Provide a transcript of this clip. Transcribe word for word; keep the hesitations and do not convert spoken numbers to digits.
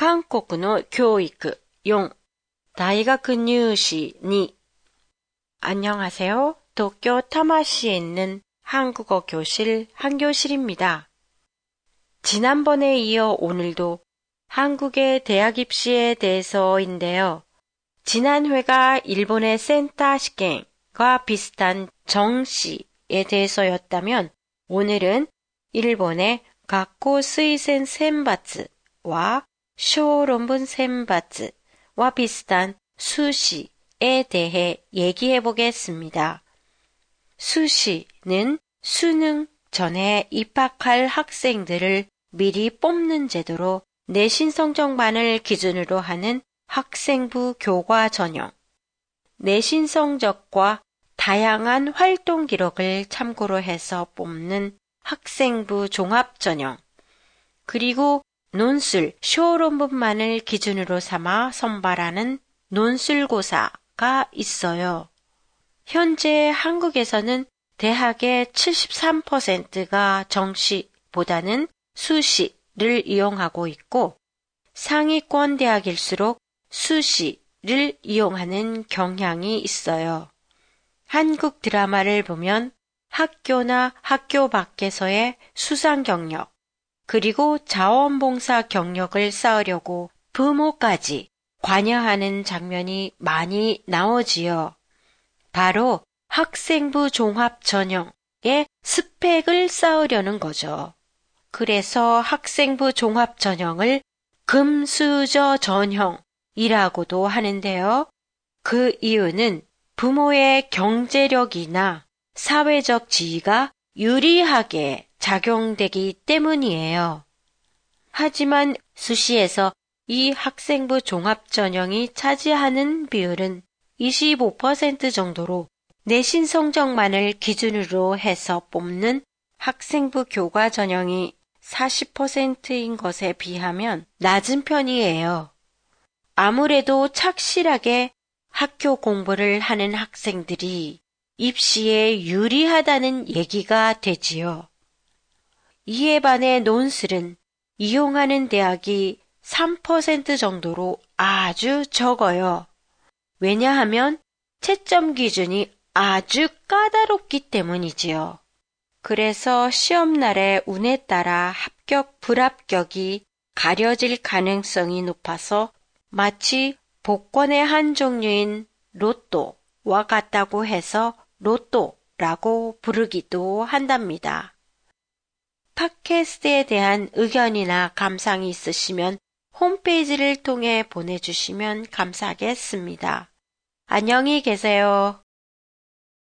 韓国の教育よん、大学入試に。 안녕하세요. 도쿄 타마시에 있는 한국어 교실 한교실입니다. 지난번에 이어 오늘도 한국의 대학 입시에 대해서인데요. 지난 회가 일본의 센타 시켄과 비슷한 정시에 대해서였다면 오늘은 일본의 가쿠 스이센 센바츠와 쇼 론본 센바츠와 비슷한 수시에 대해 얘기해 보겠습니다. 수시는 수능 전에 입학할 학생들을 미리 뽑는 제도로 내신 성적만을 기준으로 하는 학생부 교과 전형, 내신 성적과 다양한 활동 기록을 참고로 해서 뽑는 학생부 종합 전형, 그리고 논술, 쇼론분만을 기준으로 삼아 선발하는 논술고사가 있어요. 현재 한국에서는 대학의 칠십삼 퍼센트가 정시보다는 수시를 이용하고 있고, 상위권 대학일수록 수시를 이용하는 경향이 있어요. 한국 드라마를 보면 학교나 학교 밖에서의 수상 경력, 그리고 자원봉사 경력을 쌓으려고 부모까지 관여하는 장면이 많이 나오지요. 바로 학생부 종합 전형의 스펙을 쌓으려는 거죠. 그래서 학생부 종합 전형을 금수저 전형이라고도 하는데요. 그 이유는 부모의 경제력이나 사회적 지위가 유리하게 작용되기 때문이에요. 하지만 수시에서 이 학생부 종합 전형이 차지하는 비율은 이십오 퍼센트 정도로 내신 성적만을 기준으로 해서 뽑는 학생부 교과 전형이 사십 퍼센트인 것에 비하면 낮은 편이에요. 아무래도 착실하게 학교 공부를 하는 학생들이 입시에 유리하다는 얘기가 되지요. 이에 반해 논술은 이용하는 대학이 삼 퍼센트 정도로 아주 적어요. 왜냐하면 채점 기준이 아주 까다롭기 때문이지요. 그래서 시험날의 운에 따라 합격, 불합격이 가려질 가능성이 높아서 마치 복권의 한 종류인 로또와 같다고 해서 로또라고 부르기도 한답니다. 팟캐스트에 대한 의견이나 감상이 있으시면 홈페이지를 통해 보내주시면 감사하겠습니다. 안녕히 계세요.